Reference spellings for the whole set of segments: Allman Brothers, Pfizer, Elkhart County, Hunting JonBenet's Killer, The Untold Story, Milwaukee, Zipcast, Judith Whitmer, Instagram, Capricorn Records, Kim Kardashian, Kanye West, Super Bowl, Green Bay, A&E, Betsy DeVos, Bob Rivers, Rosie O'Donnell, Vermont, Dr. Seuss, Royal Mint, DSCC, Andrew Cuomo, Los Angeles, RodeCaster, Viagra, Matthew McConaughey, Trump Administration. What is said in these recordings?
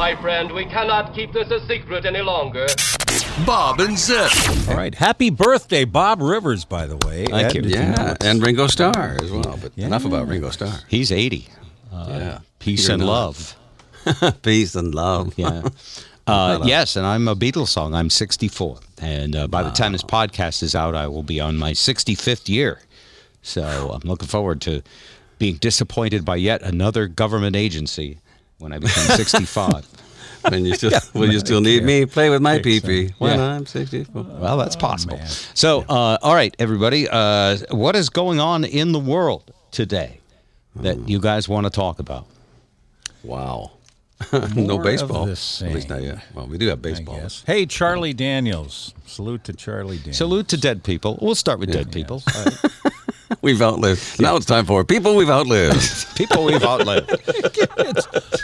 My friend, we cannot keep this a secret any longer. Bob and Zip. All right. Happy birthday, Bob Rivers, by the way. Thank you. Yeah. And Ringo Starr as well. But enough about Ringo Starr. He's 80. Peace and love. Peace and love. Yeah. Yes, and I'm a Beatles song. I'm 64. And by the time this podcast is out, I will be on my 65th year. So I'm looking forward to being disappointed by yet another government agency when I become 65. And you still, will you still need me? Play with my pee-pee when I'm 64. Well, that's possible. Man. So, all right, everybody, what is going on in the world today that you guys want to talk about? Wow. No baseball. At least not yet. Well, we do have baseball. Hey, Charlie Daniels. Salute to Charlie Daniels. Salute to dead people. We'll start with dead people. We've outlived. Now it's time for People We've Outlived. People We've Outlived.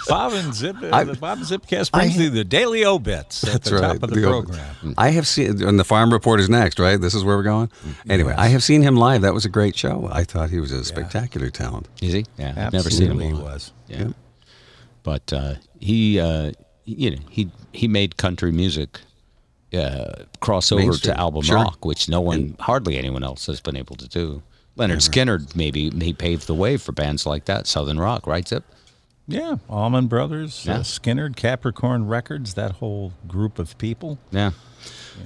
Bob and Zip. Bob Zipcast brings you the daily obits at the top of the program. I have seen, and the Farm Report is next, right? This is where we're going? Anyway, I have seen him live. That was a great show. I thought he was a spectacular talent. Is he? Yeah. I've never seen him live. He was. Yeah. But he made country music crossover to album rock, which hardly anyone else has been able to do. Lynyrd Skynyrd, maybe he paved the way for bands like that, Southern rock, right, Zip? Yeah, Allman Brothers, Skynyrd, Capricorn Records, that whole group of people. Yeah.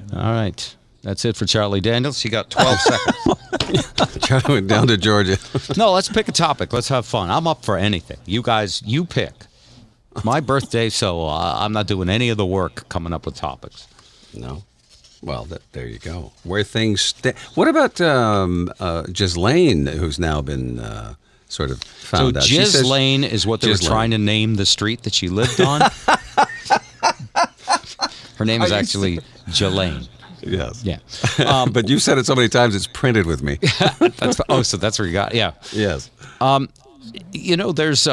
You know. All right. That's it for Charlie Daniels. He got 12 seconds. Charlie went down to Georgia. No, let's pick a topic. Let's have fun. I'm up for anything. You guys, you pick. My birthday, so I'm not doing any of the work coming up with topics. No. Well, there you go. Where things stand. What about Ghislaine, who's now been sort of found out? So Ghislaine is what they were trying to name the street that she lived on? Her name is actually Ghislaine. Yes. Yeah. But you've said it so many times, it's printed with me. So that's where you got Yes. There's...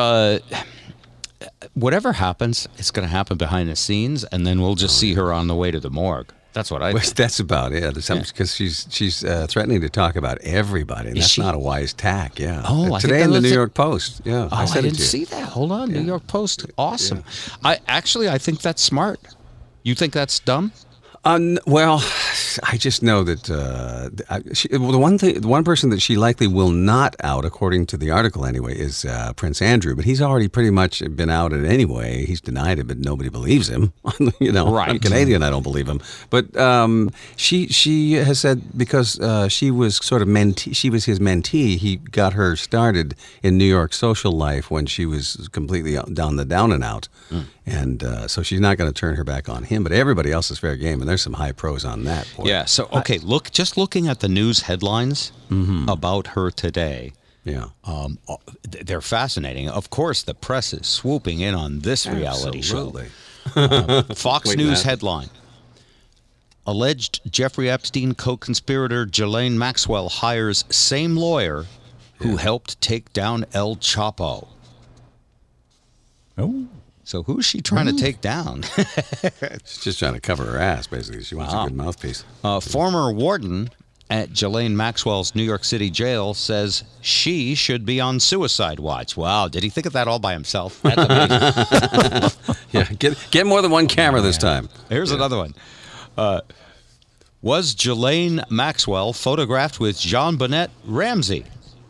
whatever happens, it's going to happen behind the scenes, and then we'll just see her on the way to the morgue. That's what I think. That's about it. Because she's threatening to talk about everybody, and that's not a wise tack. Yeah. Oh, today in the New York Post. Yeah. Oh, I didn't see that. Hold on, New York Post. Awesome. Yeah. I think that's smart. You think that's dumb? Well, I just know that the one person that she likely will not out, according to the article anyway, is Prince Andrew. But he's already pretty much been outed anyway. He's denied it, but nobody believes him. Right. I'm Canadian, I don't believe him. But she has said because she was sort of she was his mentee. He got her started in New York social life when she was completely down and out. Mm. And so she's not going to turn her back on him, but everybody else is fair game, and there's some high pros on that. Boy. Yeah. So okay, looking at the news headlines about her today. Yeah. They're fascinating. Of course, the press is swooping in on this reality show. Fox News headline: alleged Jeffrey Epstein co-conspirator Ghislaine Maxwell hires same lawyer who helped take down El Chapo. Oh. So who's she trying to take down? She's just trying to cover her ass, basically. She wants a good mouthpiece. Former warden at Ghislaine Maxwell's New York City jail says she should be on suicide watch. Wow, did he think of that all by himself? That's amazing. Get more than one camera this time. Here's another one. Was Ghislaine Maxwell photographed with JonBenet Ramsey?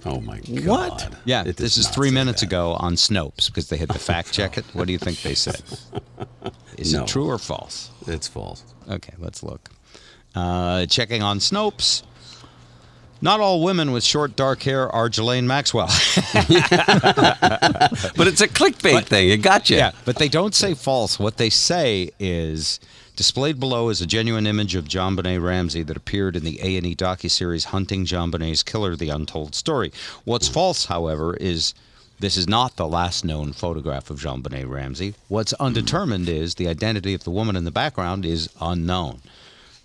Oh, my God. What? Yeah, this is 3 minutes ago on Snopes because they had to fact check it. What do you think they said? Is it true or false? It's false. Okay, let's look. Checking on Snopes. Not all women with short, dark hair are Ghislaine Maxwell. But it's a clickbait thing. It got you. Yeah, but they don't say false. What they say is... displayed below is a genuine image of JonBenet Ramsey that appeared in the A&E docuseries Hunting JonBenet's Killer, The Untold Story. What's false, however, is this is not the last known photograph of JonBenet Ramsey. What's undetermined is the identity of the woman in the background is unknown.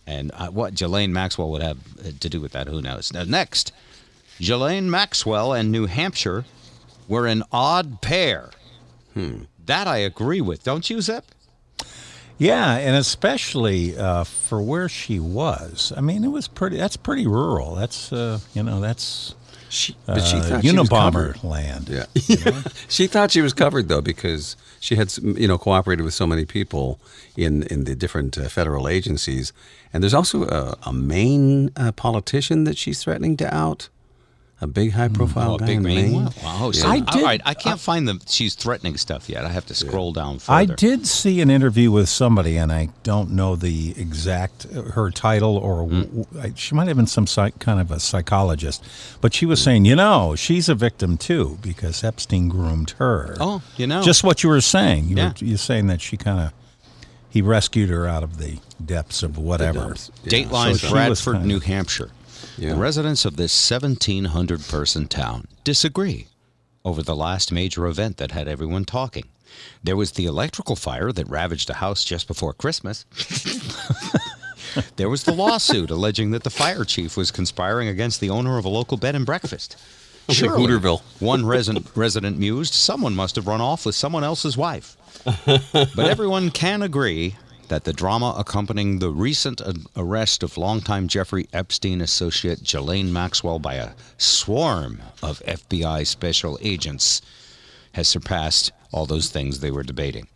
And what Ghislaine Maxwell would have to do with that, who knows. Now, next, Ghislaine Maxwell and New Hampshire were an odd pair. That I agree with. Don't you, Zip? Yeah, and especially for where she was. I mean, that's pretty rural. That's She thought Unabomber she was land. Yeah. You know? She thought she was covered, though, because she had, you know, cooperated with so many people in the different federal agencies. And there's also a Maine politician that she's threatening to out. A big high-profile guy in Maine. Wow. Wow. So, yeah. All right, I can't find the she's threatening stuff yet. I have to scroll down further. I did see an interview with somebody, and I don't know the exact her title, or she might have been some kind of a psychologist, but she was saying, you know, she's a victim too because Epstein groomed her. Oh, you know, just what you were saying. You were saying that she kind of he rescued her out of the depths of whatever. Yeah. Dateline, so Bradford, New Hampshire. Yeah. The residents of this 1,700-person town disagree over the last major event that had everyone talking. There was the electrical fire that ravaged a house just before Christmas. There was the lawsuit alleging that the fire chief was conspiring against the owner of a local bed and breakfast. Surely, Hooterville. One resident mused, someone must have run off with someone else's wife. But everyone can agree that the drama accompanying the recent arrest of longtime Jeffrey Epstein associate Ghislaine Maxwell by a swarm of FBI special agents has surpassed all those things they were debating.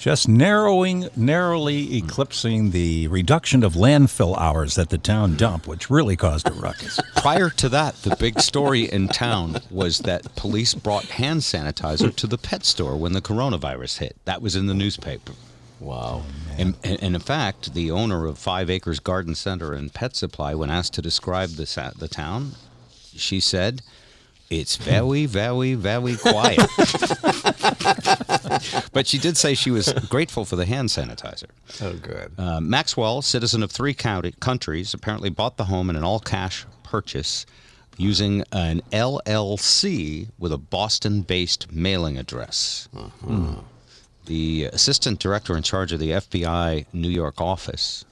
Just narrowly eclipsing the reduction of landfill hours at the town dump, which really caused a ruckus. Prior to that, the big story in town was that police brought hand sanitizer to the pet store when the coronavirus hit. That was in the newspaper. Wow. And in fact, the owner of 5 Acres Garden Center and Pet Supply, when asked to describe the town, she said, it's very, very, very quiet. But she did say she was grateful for the hand sanitizer. Oh, good. Maxwell, citizen of three countries, apparently bought the home in an all-cash purchase using an LLC with a Boston-based mailing address. Uh-huh. Mm. The assistant director in charge of the FBI New York office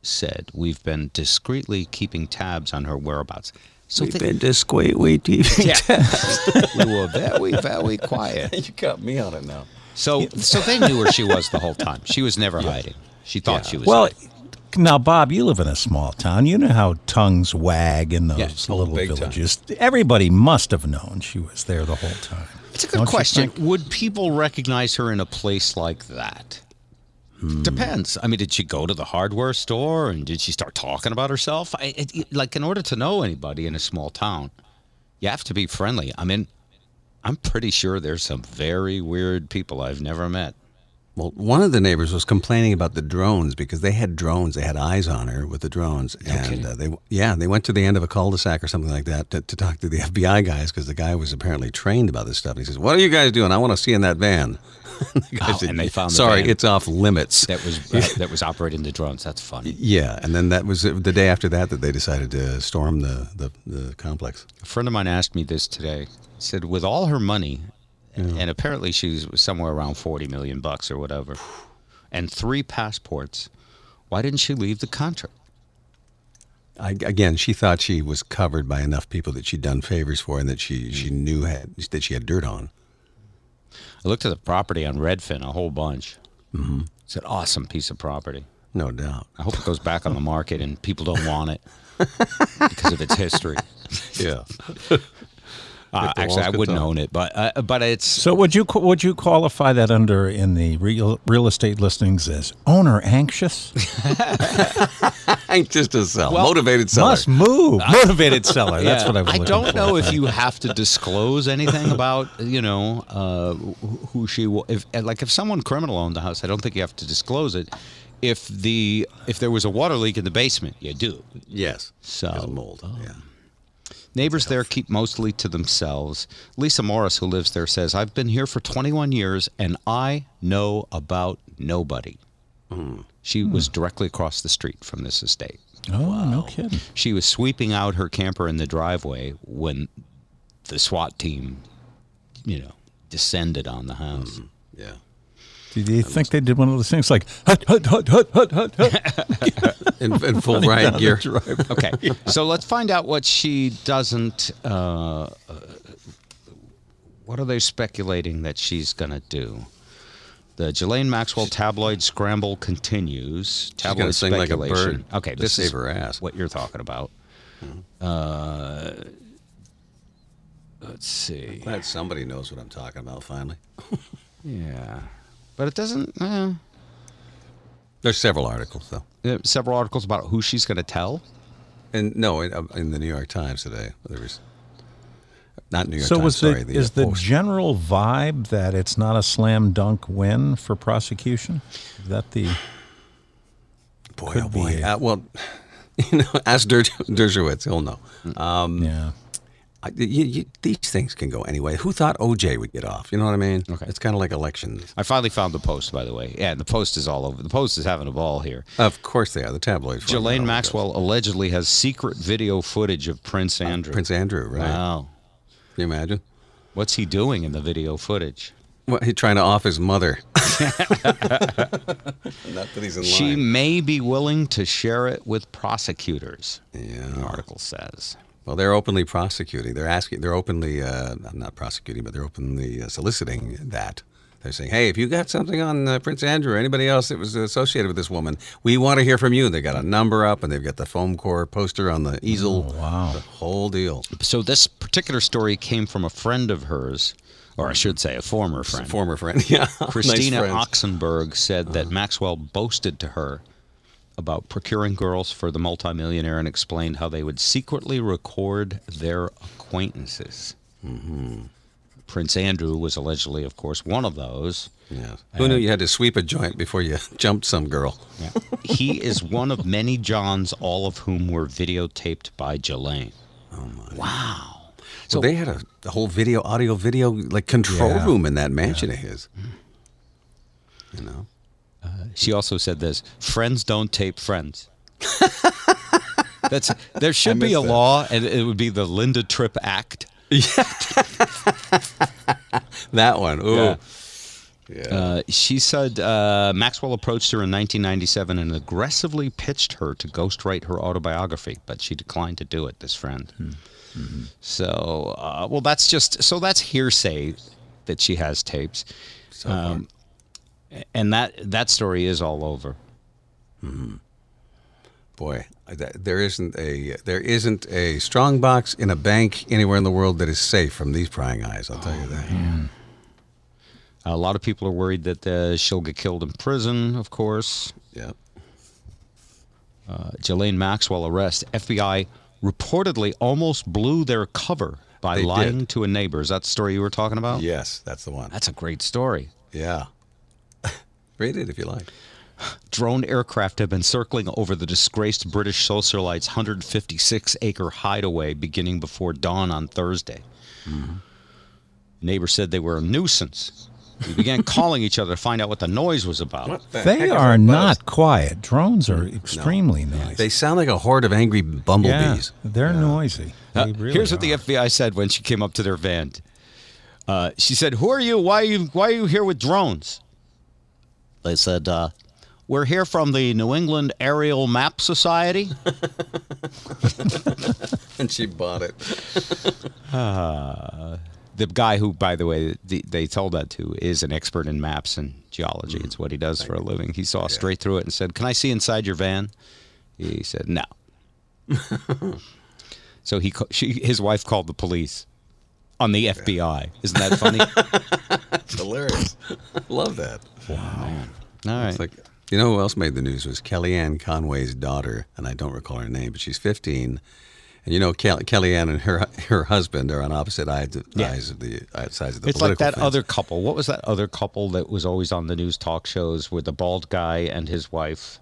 said, we've been discreetly keeping tabs on her whereabouts. So we've been discreetly keeping tabs. We were very, very quiet. You got me on it now. So they knew where she was the whole time. She was never hiding. She thought she was hiding. Now, Bob, you live in a small town. You know how tongues wag in those little villages. Time. Everybody must have known she was there the whole time. It's a good question. Would people recognize her in a place like that? Depends. I mean, did she go to the hardware store and did she start talking about herself? In order to know anybody in a small town, you have to be friendly. I mean, I'm pretty sure there's some very weird people I've never met. Well, one of the neighbors was complaining about the drones because they had drones. They had eyes on her with the drones. And they went to the end of a cul-de-sac or something like that to talk to the FBI guys because the guy was apparently trained about this stuff. And he says, what are you guys doing? I want to see in that van. And they found the van. It's off limits. That was operating the drones. That's funny. Yeah, and then that was the day after that they decided to storm the complex. A friend of mine asked me this today. He said, with all her money... And apparently she's somewhere around $40 million or whatever, and 3 passports. Why didn't she leave the country? Again, she thought she was covered by enough people that she'd done favors for and that she knew that she had dirt on. I looked at the property on Redfin, a whole bunch. Mm-hmm. It's an awesome piece of property. No doubt. I hope it goes back on the market and people don't want it because of its history. Yeah. Actually, I wouldn't own it, but it's... So would you qualify that under in the real estate listings as owner anxious? Anxious to sell. Well, motivated seller. Must move. Motivated seller. That's what I don't know if you have to disclose anything about, who she was. If someone criminal owned the house, I don't think you have to disclose it. If there was a water leak in the basement, you do. Yes. So... There's mold. Oh. Yeah. Neighbors there keep mostly to themselves. Lisa Morris, who lives there, says, I've been here for 21 years, and I know about nobody. Mm. She was directly across the street from this estate. Oh, wow. No kidding. She was sweeping out her camper in the driveway when the SWAT team, descended on the house. Mm. Yeah. Do you think they did one of those things like, hut, hut, hut, hut, hut, hut, hut? in full riot gear. Okay, so let's find out what she doesn't, what are they speculating that she's going to do? The Ghislaine Maxwell tabloid scramble continues. Tabloid she's going to sing like a bird. Okay, this is her ass. What you're talking about. Mm-hmm. Let's see. I'm glad somebody knows what I'm talking about finally. Yeah. But it doesn't... There's several articles, though. Several articles about who she's going to tell? And no, in the New York Times today. There was... Not New York Times, sorry. So is the general vibe that it's not a slam dunk win for prosecution? Is that the... Boy, oh boy. Well, you know, ask Dershowitz. He'll know. Yeah. These things can go anyway. Who thought OJ would get off? You know what I mean? Okay. It's kind of like elections. I finally found the Post, by the way. Yeah, the Post is all over. The Post is having a ball here. Of course they are. The tabloids. Ghislaine Maxwell allegedly has secret video footage of Prince Andrew. Prince Andrew, right. Wow. Can you imagine? What's he doing in the video footage? Well, he's trying to off his mother. Not that he's in line. She may be willing to share it with prosecutors. Yeah, the article says. Well, they're openly prosecuting. They're asking. They're openly not prosecuting, but they're openly soliciting that. They're saying, "Hey, if you got something on Prince Andrew or anybody else that was associated with this woman, we want to hear from you." They got a number up, and they've got the foam core poster on the easel. Oh, wow, the whole deal. So this particular story came from a friend of hers. Or I should say, a former friend. Yeah. Christina Oxenberg said that Maxwell boasted to her about procuring girls for the multimillionaire and explained how they would secretly record their acquaintances. Mm-hmm. Prince Andrew was allegedly, of course, one of those. Yeah. Who knew you had to sweep a joint before you jumped some girl? Yeah. He is one of many Johns, all of whom were videotaped by Ghislaine. Oh, my. Wow. So they had a whole audio, video, like control room in that mansion of his. You know. She also said this: friends don't tape friends. There should be a law, and it would be the Linda Tripp Act. Yeah. That one. Ooh. Yeah. Yeah. She said Maxwell approached her in 1997 and aggressively pitched her to ghostwrite her autobiography, but she declined to do it. This friend. Hmm. Mm-hmm. So, well, that's just that's hearsay that she has tapes, and that story is all over. Mm-hmm. Boy, there isn't a strong box in a bank anywhere in the world that is safe from these prying eyes. I'll tell you that. Man. A lot of people are worried that she'll get killed in prison, of course. Yeah. Ghislaine Maxwell arrest, FBI. Reportedly almost blew their cover by lying to a neighbor. Is that the story you were talking about? Yes, that's the one. That's a great story. Yeah. Read it if you like. Drone aircraft have been circling over the disgraced British socialite's 156-acre hideaway beginning before dawn on Thursday. Mm-hmm. Neighbor said they were a nuisance. We began calling each other to find out what the noise was about. They are not quiet. Drones are extremely noisy. They sound like a horde of angry bumblebees. Yeah, they're noisy. They really here's what the FBI said when she came up to their van. She said, "Who are you? Why are you here with drones?" They said, "We're here from the New England Aerial Map Society." And she bought it. The guy who, by the way, they told that to is an expert in maps and geology. It's what he does for a living. He saw straight through it and said, "Can I see inside your van?" He said, "No." So his wife called the police on the FBI. Isn't that funny? It's hilarious. Love that. Wow. All right. It's like, you know who else made the news was Kellyanne Conway's daughter, and I don't recall her name, but she's 15. And you know, Kellyanne and her husband are on opposite sides of the political fence. It's like that other couple. What was that other couple that was always on the news talk shows with the bald guy and his wife?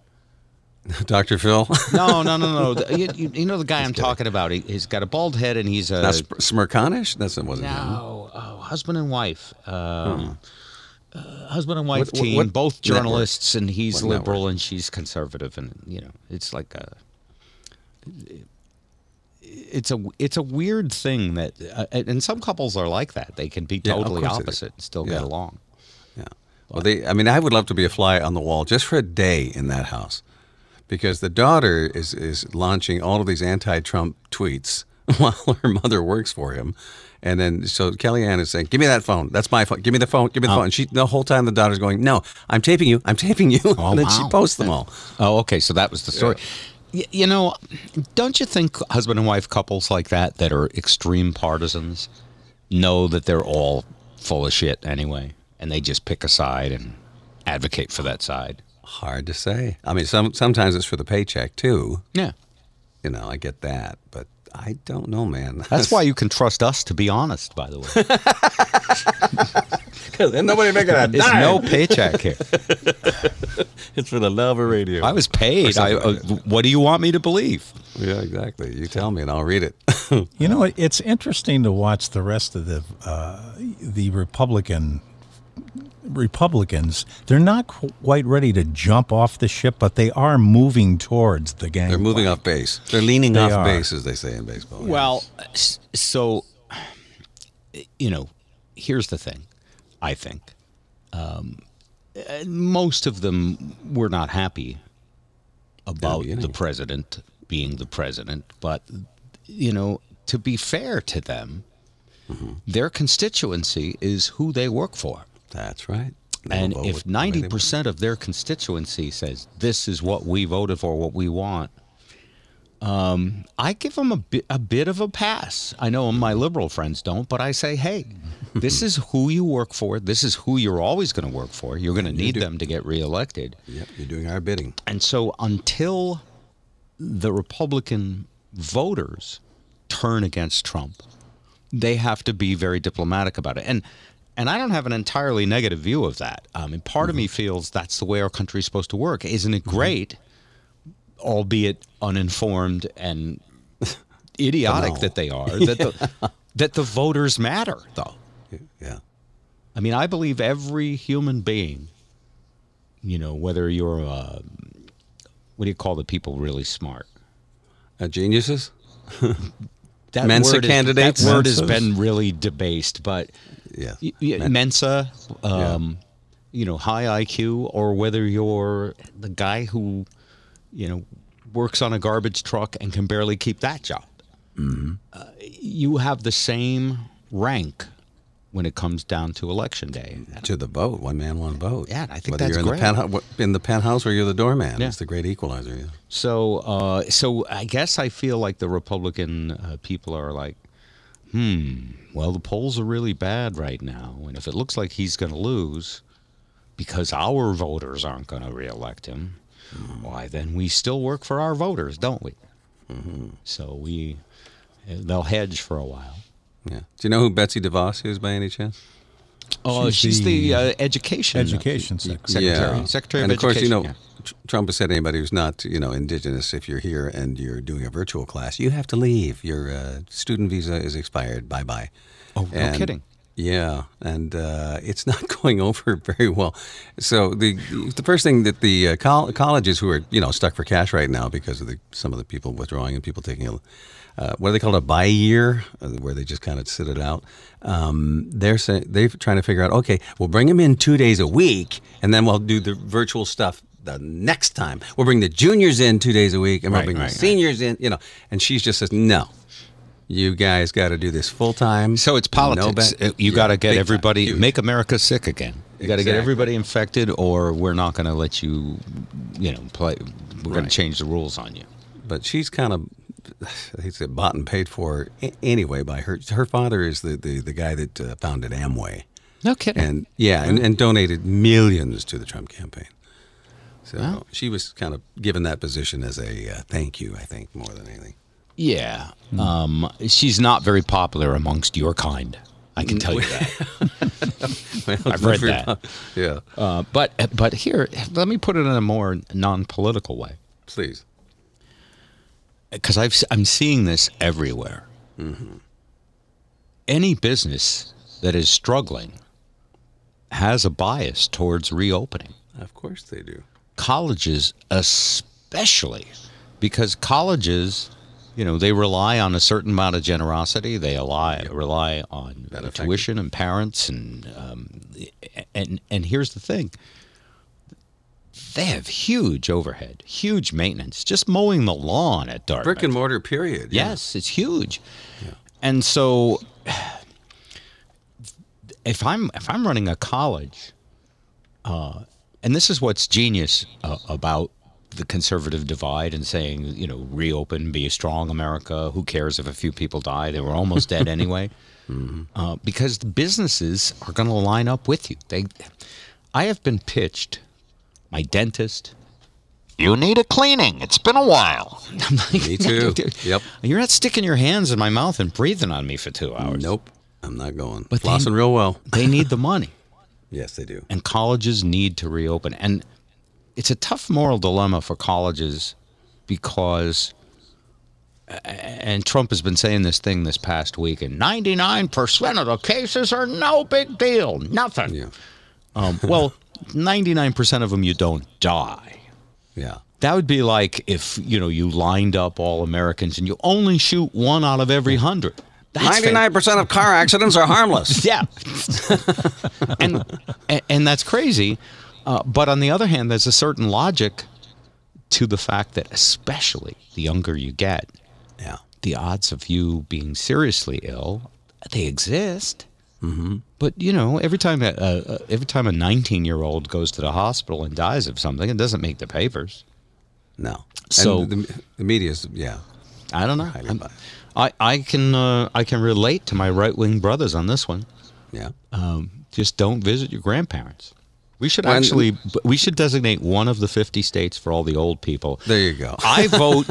Dr. Phil? No. You know the guy I'm talking about. He's got a bald head and he's a... That's Smirconish? That wasn't him. No. Oh, husband and wife. Husband and wife team. Both journalists and he's liberal and she's conservative. And, you know, it's like a... It's a weird thing that, and some couples are like that. They can be totally opposite and still get along. Yeah. Well, I mean, I would love to be a fly on the wall just for a day in that house, because the daughter is launching all of these anti-Trump tweets while her mother works for him, and then so Kellyanne is saying, "Give me that phone. That's my phone. Give me the phone. Give me the phone." And she the whole time the daughter's going, "No, I'm taping you. I'm taping you," and then she posts them all. Oh, okay. So that was the story. Yeah. You know, don't you think husband and wife couples like that are extreme partisans know that they're all full of shit anyway, and they just pick a side and advocate for that side. Hard to say. I mean, sometimes it's for the paycheck, too. Yeah. You know, I get that, but I don't know, man. That's why you can trust us to be honest, by the way. Because nobody making a dime. There's no paycheck here. It's for the love of radio. I was paid. What do you want me to believe? Yeah, exactly. You tell me and I'll read it. You know, it's interesting to watch the rest of the Republicans, they're not quite ready to jump off the ship, but they are moving towards the gang. They're moving off base. They're leaning off base, as they say in baseball. Well, yes. So, you know, here's the thing, I think. Most of them were not happy about the president being the president, but, you know, to be fair to them, mm-hmm. their constituency is who they work for. That's right. And if 90% of their constituency says, this is what we voted for, what we want, I give them a bit of a pass. I know my liberal friends don't, but I say, hey, this is who you work for. This is who you're always going to work for. You're going to need them to get reelected. Yep, you're doing our bidding. And so until the Republican voters turn against Trump, they have to be very diplomatic about it. And I don't have an entirely negative view of that. I mean, part of me feels that's the way our country is supposed to work. Isn't it great, albeit uninformed and idiotic that they are, that, that the voters matter, though? Yeah. I mean, I believe every human being, you know, whether you're, what do you call the people really smart? Geniuses? That Mensa word candidates? That word has been really debased, but... Yeah. Mensa, you know, high IQ, or whether you're the guy who, you know, works on a garbage truck and can barely keep that job. Mm-hmm. You have the same rank when it comes down to election day. To the vote, one man, one vote. Yeah, I think whether that's great. In the penthouse or you're the doorman, it's the great equalizer. Yeah. So I guess I feel like the Republican people are like, well, the polls are really bad right now, and if it looks like he's going to lose because our voters aren't going to reelect him, why, then we still work for our voters, don't we? Mm-hmm. So they'll hedge for a while. Yeah. Do you know who Betsy DeVos is by any chance? Oh, she's the education secretary. Yeah. Secretary of Education. And of course, you know, Trump has said to anybody who's not, you know, indigenous, if you're here and you're doing a virtual class, you have to leave. Your student visa is expired. Bye-bye. Oh, no kidding. Yeah, and it's not going over very well. So the first thing that the colleges who are, you know, stuck for cash right now because of some of the people withdrawing and people taking what are they called, a bye year, where they just kind of sit it out. They're trying to figure out, okay, we'll bring them in 2 days a week, and then we'll do the virtual stuff the next time. We'll bring the juniors in 2 days a week, and we'll bring the seniors in, you know. And she just says, no. You guys got to do this full time. So it's politics. You got to get everybody, make America sick again. You got to get everybody infected, or we're not going to let you, you know, play. We're going to change the rules on you. But she's kind of, I hate to say, bought and paid for anyway by her. Her father is the guy that founded Amway. No kidding. And yeah, and donated millions to the Trump campaign. So she was kind of given that position as a thank you, I think, more than anything. Yeah. She's not very popular amongst your kind. I can tell you that. Well, I've read that. Yeah. But here, let me put it in a more non-political way. Please. Because I'm seeing this everywhere. Mm-hmm. Any business that is struggling has a bias towards reopening. Of course they do. Colleges especially, because colleges... You know, they rely on a certain amount of generosity. They rely on tuition and parents, and here's the thing: they have huge overhead, huge maintenance. Just mowing the lawn at Dartmouth, brick and mortar. Period. Yeah. Yes, it's huge. Yeah. And so, if I'm running a college, and this is what's genius about the conservative divide and saying, you know, reopen, be a strong America. Who cares if a few people die? They were almost dead anyway. Mm-hmm. Because the businesses are going to line up with you. I have been pitched, my dentist. You need a cleaning. It's been a while. Me too. Yep. You're not sticking your hands in my mouth and breathing on me for 2 hours. Nope. I'm not going. But flossing real well. They need the money. Yes, they do. And colleges need to reopen. And it's a tough moral dilemma for colleges because, and Trump has been saying this thing this past week, and 99% of the cases are no big deal, nothing. Yeah. Well, 99% of them you don't die. Yeah. That would be like if, you know, you lined up all Americans and you only shoot one out of every 100. 99% of car accidents are harmless. Yeah. and that's crazy. But on the other hand, there's a certain logic to the fact that especially the younger you get, yeah, the odds of you being seriously ill, they exist. Mm-hmm. But, you know, every time a 19-year-old goes to the hospital and dies of something, it doesn't make the papers. No. So and the media's, yeah. I don't know. I can relate to my right-wing brothers on this one. Yeah. Just don't visit your grandparents. We should actually designate one of the 50 states for all the old people. There you go. I vote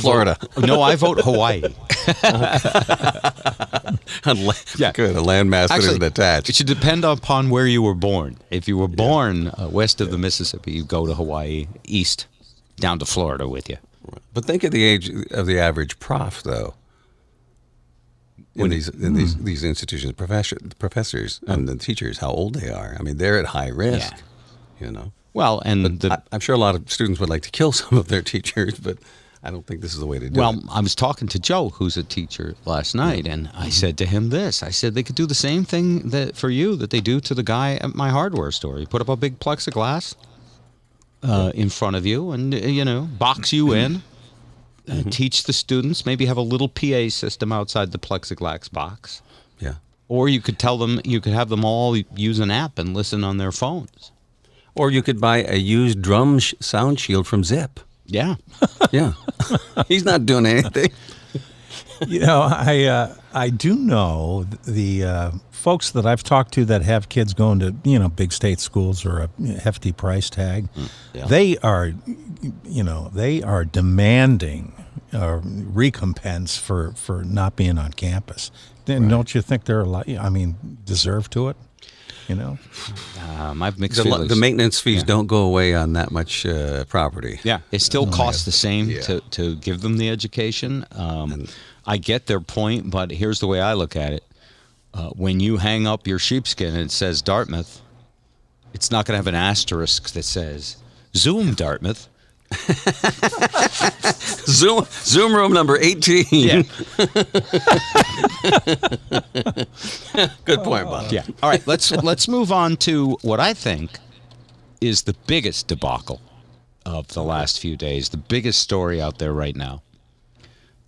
Florida. I vote Hawaii. Yeah. Good. A landmass isn't attached. It should depend upon where you were born. If you were born west of the Mississippi, you go to Hawaii, east down to Florida with you. But think of the age of the average prof, though. In these institutions, professors and the teachers, how old they are. I mean, they're at high risk. Yeah. You know. Well, and I'm sure a lot of students would like to kill some of their teachers, but I don't think this is the way to do it. Well, I was talking to Joe, who's a teacher, last night, and I said to him this. I said, they could do the same thing that they do to the guy at my hardware store. You put up a big plexiglass in front of you and, you know, box you in. Teach the students, maybe have a little PA system outside the plexiglass box. Yeah. Or you could have them all use an app and listen on their phones. Or you could buy a used drum sound shield from Zip. Yeah. Yeah. He's not doing anything. You know, I do know the folks that I've talked to that have kids going to, you know, big state schools or a hefty price tag. Yeah. They are, you know, demanding a recompense for not being on campus. Then don't you think they're a lot? I mean, deserve to it. You know, I've mixed feelings. The maintenance fees don't go away on that much property. Yeah, it still costs the same to give them the education. I get their point, but here's the way I look at it. When you hang up your sheepskin and it says Dartmouth, it's not going to have an asterisk that says Zoom Dartmouth. Zoom room number 18. Yeah. Good point, Bob. Yeah. All right, let's move on to what I think is the biggest debacle of the last few days, the biggest story out there right now,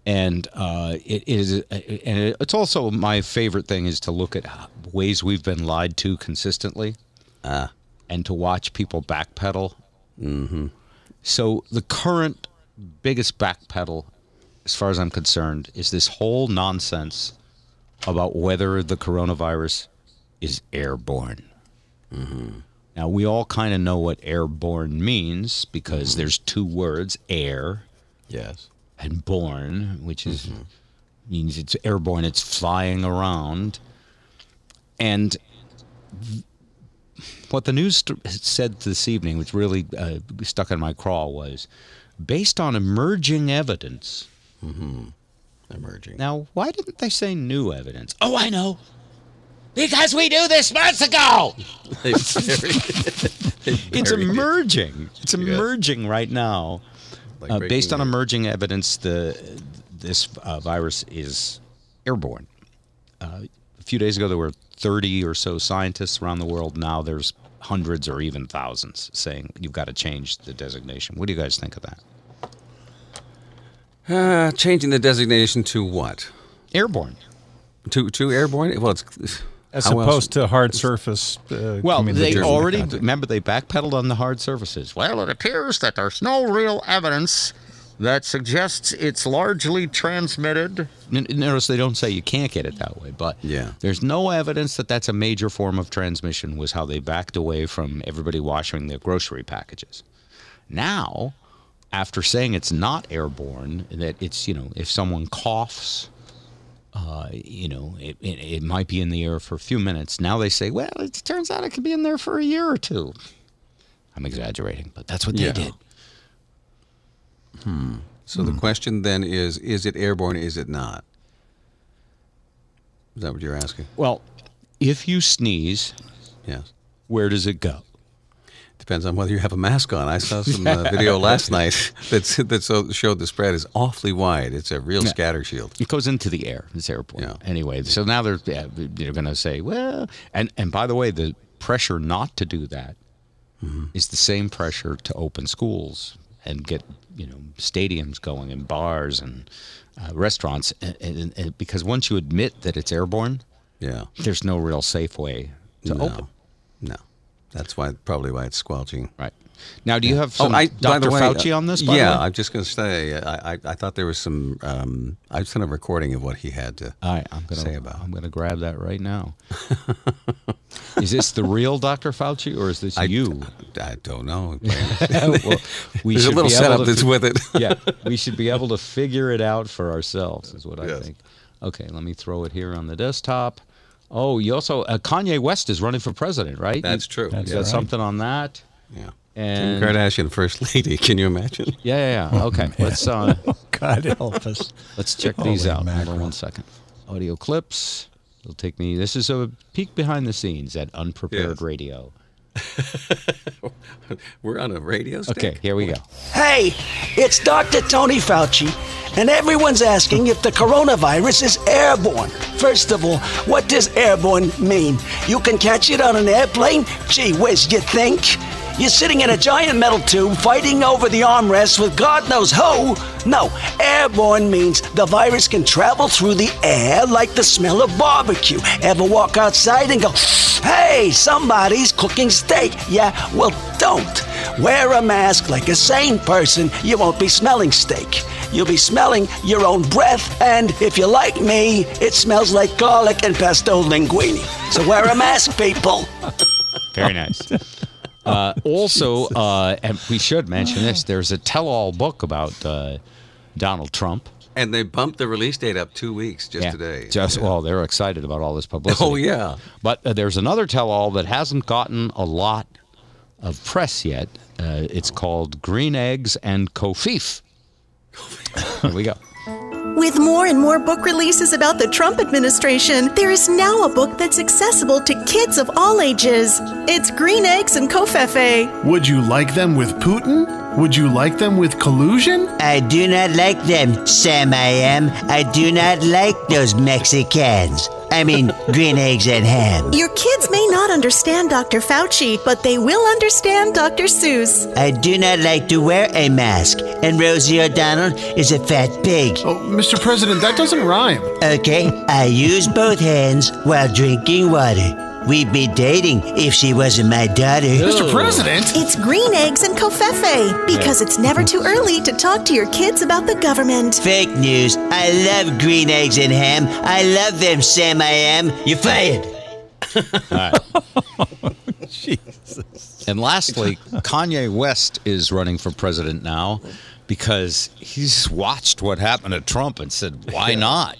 and it's also my favorite thing is to look at ways we've been lied to consistently, and to watch people backpedal. Mm-hmm. So the current biggest backpedal, as far as I'm concerned, is this whole nonsense about whether the coronavirus is airborne. Mm-hmm. Now, we all kind of know what airborne means because there's two words, air and born, which is means it's airborne, it's flying around. And what the news said this evening, which really stuck in my craw, was based on emerging evidence. Mm-hmm. Emerging. Now, why didn't they say new evidence? Oh, I know. Because we knew this months ago. It's emerging. It's emerging right now. Based on emerging evidence, this virus is airborne. A few days ago, there were 30 or so scientists around the world. Now there's hundreds or even thousands saying you've got to change the designation. What do you guys think of that? Changing the designation to what? Airborne. To airborne? Well, it's As opposed to hard surface. Well, they already, remember, they backpedaled on the hard surfaces. Well, it appears that there's no real evidence that suggests it's largely transmitted. Notice they don't say you can't get it that way, but there's no evidence that that's a major form of transmission, was how they backed away from everybody washing their grocery packages. Now, after saying it's not airborne, that it's, you know, if someone coughs, you know, it might be in the air for a few minutes. Now they say, well, it turns out it could be in there for a year or two. I'm exaggerating, but that's what they did. So the question then is it airborne? Is it not? Is that what you're asking? Well, if you sneeze, where does it go? Depends on whether you have a mask on. I saw some video last night that showed the spread is awfully wide. It's a real scatter shield. It goes into the air. It's airborne. Yeah. Anyway, so now they're going to say, well, and by the way, the pressure not to do that is the same pressure to open schools and get, you know, stadiums going and bars and restaurants, and because once you admit that it's airborne, there's no real safe way to open. No. That's probably why it's squelching. Right. Now, do you have some Dr. Fauci on this? By the way? I'm just going to say, I thought there was some, I sent a recording of what he had to say about. I'm going to grab that right now. Is this the real Dr. Fauci, or is this you? I don't know. Well, there's a little setup that's with it. We should be able to figure it out for ourselves is what I think. Okay, let me throw it here on the desktop. Oh, you also Kanye West is running for president, right? That's true. That's something on that. Yeah. And Kim Kardashian, first lady. Can you imagine? Yeah. Okay. Oh, let's. God help us. Let's check these out. Hold on one second. Audio clips. It'll take me. This is a peek behind the scenes at Unprepared Radio. We're on a radio stick? Okay, here we go. Hey, it's Dr. Tony Fauci, and everyone's asking if the coronavirus is airborne. First of all, what does airborne mean? You can catch it on an airplane? Gee whiz, you think? You're sitting in a giant metal tube fighting over the armrest with God knows who. No, airborne means the virus can travel through the air like the smell of barbecue. Ever walk outside and go, hey, somebody's cooking steak? Yeah, well, don't. Wear a mask like a sane person. You won't be smelling steak. You'll be smelling your own breath, and if you're like me, it smells like garlic and pesto linguine. So wear a mask, people. Very nice. Also, and we should mention this, there's a tell-all book about Donald Trump. And they bumped the release date up 2 weeks today. Well, they're excited about all this publicity. Oh, yeah. But there's another tell-all that hasn't gotten a lot of press yet. It's called Green Eggs and Kofif. Here we go. With more and more book releases about the Trump administration, there is now a book that's accessible to kids of all ages. It's Green Eggs and Kofefe. Would you like them with Putin? Would you like them with collusion? I do not like them, Sam I am. I do not like those Mexicans. I mean, green eggs and ham. Your kids may not understand Dr. Fauci, but they will understand Dr. Seuss. I do not like to wear a mask, and Rosie O'Donnell is a fat pig. Oh, Mr. President, that doesn't rhyme. Okay, I use both hands while drinking water. We'd be dating if she wasn't my daughter. Mr. President! It's Green Eggs and Kofefe, because it's never too early to talk to your kids about the government. Fake news. I love green eggs and ham. I love them, Sam I am. You're fired. All right. Jesus. And lastly, Kanye West is running for president now because he's watched what happened to Trump and said, why not?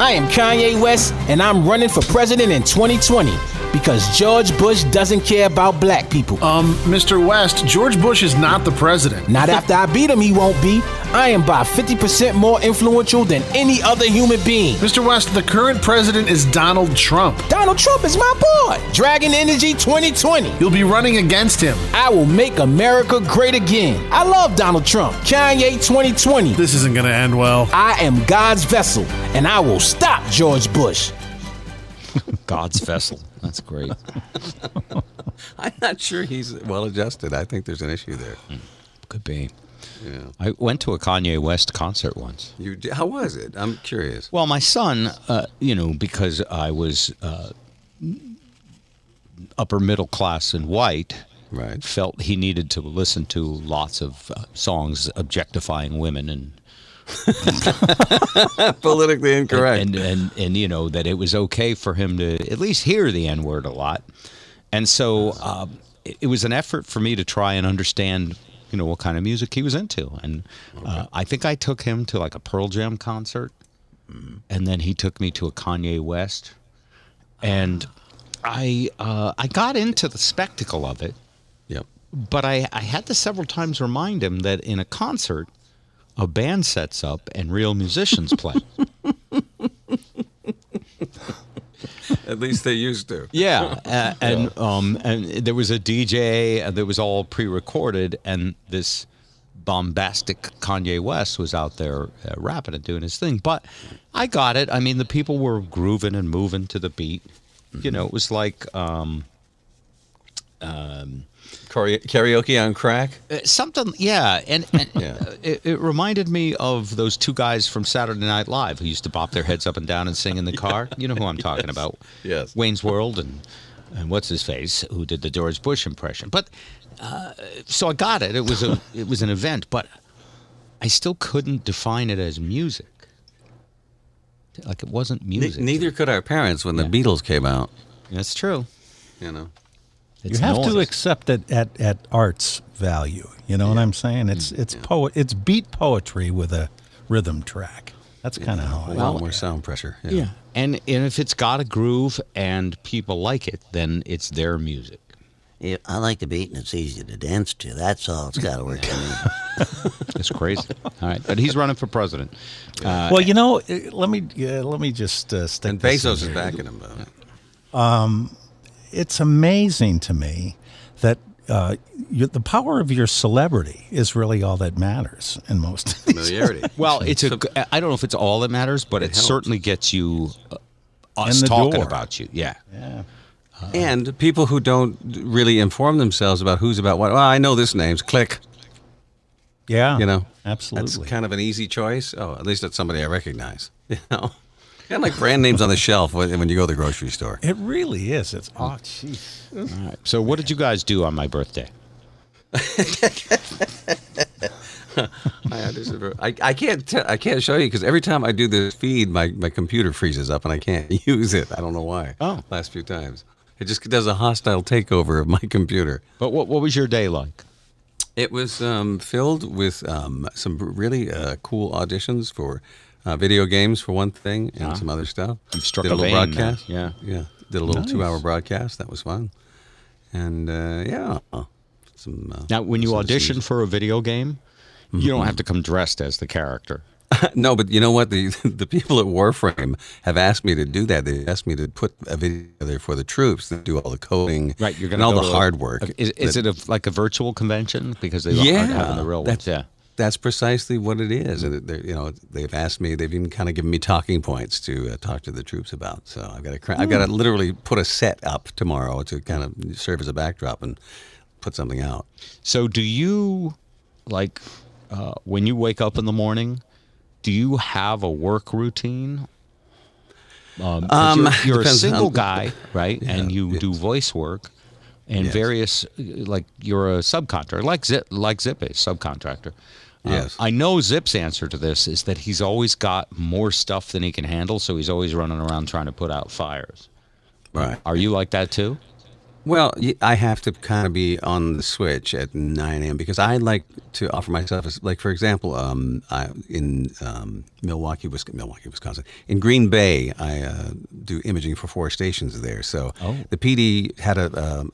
I am Kanye West, and I'm running for president in 2020 because George Bush doesn't care about black people. Mr. West, George Bush is not the president. Not after I beat him, he won't be. I am by 50% more influential than any other human being. Mr. West, the current president is Donald Trump. Donald Trump is my boy. Dragon Energy 2020. You'll be running against him. I will make America great again. I love Donald Trump. Kanye 2020. This isn't going to end well. I am God's vessel, and I will stop George Bush. God's vessel. That's great. I'm not sure he's well adjusted. I think there's an issue there. Could be. Yeah. I went to a Kanye West concert once. You did? How was it? I'm curious. Well, my son, you know, because I was upper middle class and white, right, felt he needed to listen to lots of songs objectifying women and politically incorrect, and you know, that it was okay for him to at least hear the N-word a lot. And so it was an effort for me to try and understand, you know, what kind of music he was into. And I think I took him to like a Pearl Jam concert, and then he took me to a Kanye West, and I got into the spectacle of it. Yep. But I had to several times remind him that in a concert, a band sets up and real musicians play. At least they used to. Yeah, and there was a DJ that was all pre-recorded, and this bombastic Kanye West was out there rapping and doing his thing. But I got it. I mean, the people were grooving and moving to the beat. You know, it was like karaoke on crack. Something, yeah. And yeah. It reminded me of those two guys from Saturday Night Live who used to bop their heads up and down and sing in the car. You know who I'm talking about. Yes. Wayne's World and what's-his-face, who did the George Bush impression. But so I got it. It was an event, but I still couldn't define it as music. Like, it wasn't music. Neither could our parents when the Beatles came out. That's true. You know, it's you have to accept it at art's value. You know what I'm saying? It's it's beat poetry with a rhythm track. That's kind of how. A lot more sound pressure. Yeah. And if it's got a groove and people like it, then it's their music. Yeah, I like the beat, and it's easy to dance to. That's all it's got to work for me. It's crazy. All right, but he's running for president. Well, you know, let me just stick. And Bezos is backing him, though. It's amazing to me that the power of your celebrity is really all that matters in most of these. Familiarity. Well, I don't know if it's all that matters, but it certainly gets you us talking about you. Yeah. Yeah. And people who don't really inform themselves about who's about what. Well, I know this name's click. Yeah, you know, absolutely. That's kind of an easy choice. Oh, at least that's somebody I recognize. You know, kind of like brand names on the shelf when you go to the grocery store. It really is. It's jeez. All right. So, what did you guys do on my birthday? I can't. I can't show you because every time I do this feed, my computer freezes up and I can't use it. I don't know why. Oh, last few times. It just does a hostile takeover of my computer. But what was your day like? It was filled with some really cool auditions for video games, for one thing, and some other stuff. You've struck a little broadcast. There. Yeah. Did a little two-hour broadcast. That was fun. And some. Now, when you audition for a video game, you don't have to come dressed as the character. No, but you know what? The people at Warframe have asked me to do that. They asked me to put a video there for the troops that do all the coding, right? You're going to all the hard work. Is it like a virtual convention because they aren't having the real ones? Yeah, that's precisely what it is. And you know, they've asked me. They've even kind of given me talking points to talk to the troops about. So I've got to literally put a set up tomorrow to kind of serve as a backdrop and put something out. So do you like when you wake up in the morning? Do you have a work routine? You're a single guy, right? Yeah, and you do voice work and various, like you're a subcontractor, like Zip is, subcontractor. Yes. I know Zip's answer to this is that he's always got more stuff than he can handle, so he's always running around trying to put out fires. Right. Are you like that too? Well, I have to kind of be on the switch at 9 a.m. because I like to offer myself, like, for example, in Milwaukee, Wisconsin, in Green Bay, I do imaging for 4 stations there. So the PD had a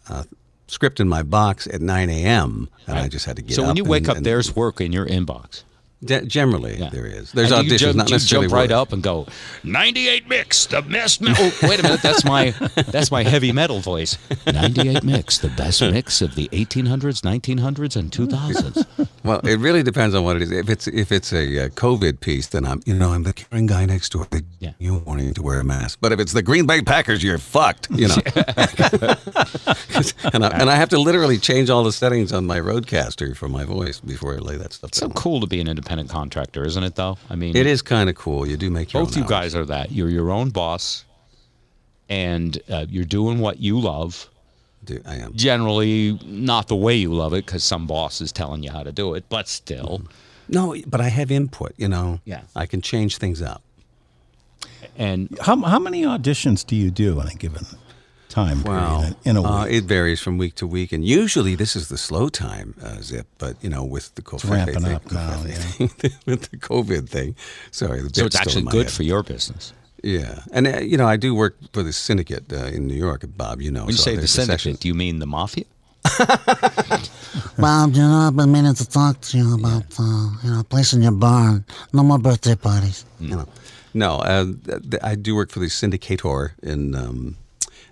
script in my box at 9 a.m. and I just had to get up. So when you wake up, there's work in your inbox. Generally, there is. There's auditions, not necessarily jump right up and go, 98 mix, the best mix. Oh, wait a minute, that's my heavy metal voice. 98 mix, the best mix of the 1800s, 1900s, and 2000s. Well, it really depends on what it is. If it's a COVID piece, then I'm the caring guy next door. You're wanting to wear a mask. But if it's the Green Bay Packers, you're fucked. You know. And I have to literally change all the settings on my Rodecaster for my voice before I lay that stuff down. So cool to be an independent contractor, isn't it? Though I mean, it is kind of cool. You do make your both own. Both you guys are that. You're your own boss, and you're doing what you love. Dude, I am. Generally, not the way you love it, because some boss is telling you how to do it, but still. Mm-hmm. No, but I have input, you know. Yeah. I can change things up. And how many auditions do you do in a given time period in a week? It varies from week to week, and usually this is the slow time, Zip, but, you know, with the COVID thing. Sorry, the so it's actually good head. For your business. Yeah, and you know, I do work for the syndicate in New York, Bob. You know, when you say the syndicate, do you mean the mafia? Bob, you know, I've been meaning to talk to you about placing your barn. No more birthday parties. No, I do work for the syndicator in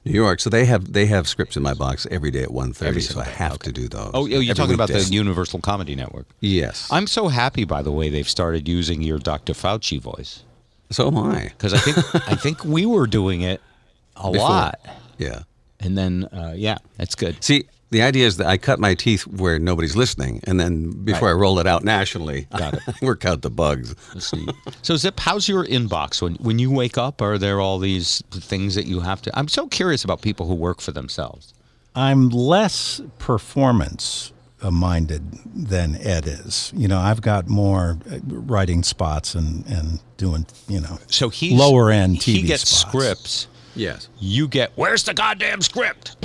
New York, so they have scripts in my box every day at 1:30. So I have to do those. Oh, you're talking about the Universal Comedy Network? Yes. I'm so happy, by the way, they've started using your Dr. Fauci voice. So am I. Because I think we were doing it a lot before. Yeah. And then, that's good. See, the idea is that I cut my teeth where nobody's listening, and then before I roll it out nationally, I work out the bugs. Let's see. So, Zip, how's your inbox? When you wake up, are there all these things that you have to... I'm so curious about people who work for themselves. I'm less performance-minded than Ed is. You know, I've got more writing spots and doing, you know, so lower end TV spots. He gets scripts. Yes. You get, where's the goddamn script?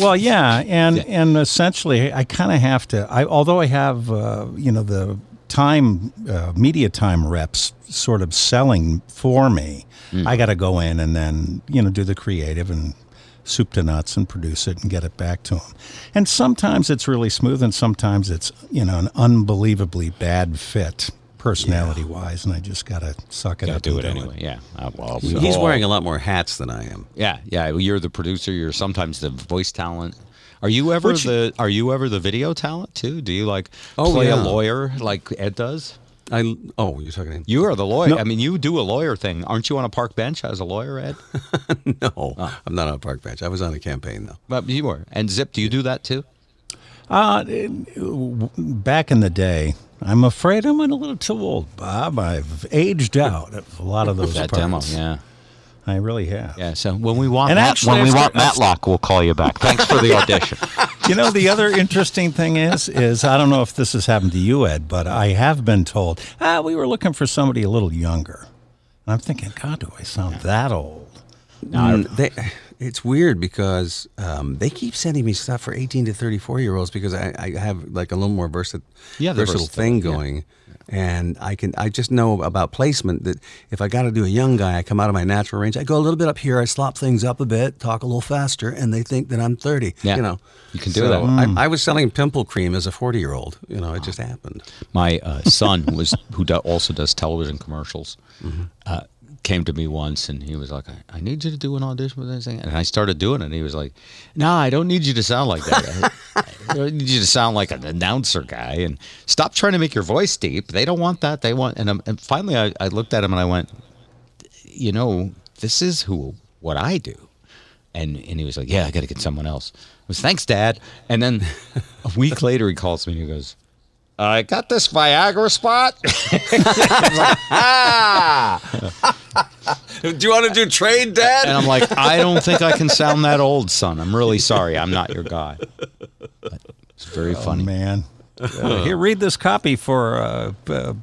Well, yeah. And essentially I kind of have to, although I have, you know, the time, media time reps sort of selling for me, I got to go in and then, you know, do the creative and soup to nuts and produce it and get it back to them. And sometimes it's really smooth and sometimes it's, you know, an unbelievably bad fit personality-wise, and I just got to suck it up. Do it anyway, yeah. Well, so. He's wearing a lot more hats than I am. Yeah, you're the producer, you're sometimes the voice talent. Are you ever the video talent too? Do you play a lawyer like Ed does? You're talking to him. You are the lawyer. No. I mean, you do a lawyer thing. Aren't you on a park bench as a lawyer, Ed? No, I'm not on a park bench. I was on a campaign, though. But you were. And Zip, do you do that, too? Back in the day, I'm afraid I'm a little too old, Bob. I've aged out of a lot of those that parts. Demo, yeah. I really have. Yeah, so when we want Matlock, we'll call you back. Thanks for the audition. You know, the other interesting thing is I don't know if this has happened to you, Ed, but I have been told, we were looking for somebody a little younger. And I'm thinking, God, do I sound that old? No, it's weird because they keep sending me stuff for 18 to 34-year-olds because I have like a little more versatile thing going. Yeah. And I just know about placement that if I got to do a young guy, I come out of my natural range. I go a little bit up here. I slop things up a bit, talk a little faster, and they think that I'm 30. Yeah. You know, you can do that. I was selling pimple cream as a 40-year-old. You know, it just happened. My son who also does television commercials. Mm-hmm. Came to me once and he was like, I need you to do an audition with this thing. And I started doing it and he was like, no, I don't need you to sound like that. I don't need you to sound like an announcer guy and stop trying to make your voice deep. They don't want that. They want, and finally I looked at him and I went, you know, this is what I do. And he was like, yeah, I got to get someone else. I was, thanks, Dad. And then a week later he calls me and he goes, I got this Viagra spot. I'm like, do you want to do trade, Dad? And I'm like, I don't think I can sound that old, son. I'm really sorry. I'm not your guy. But it's very funny. Man. Here, read this copy for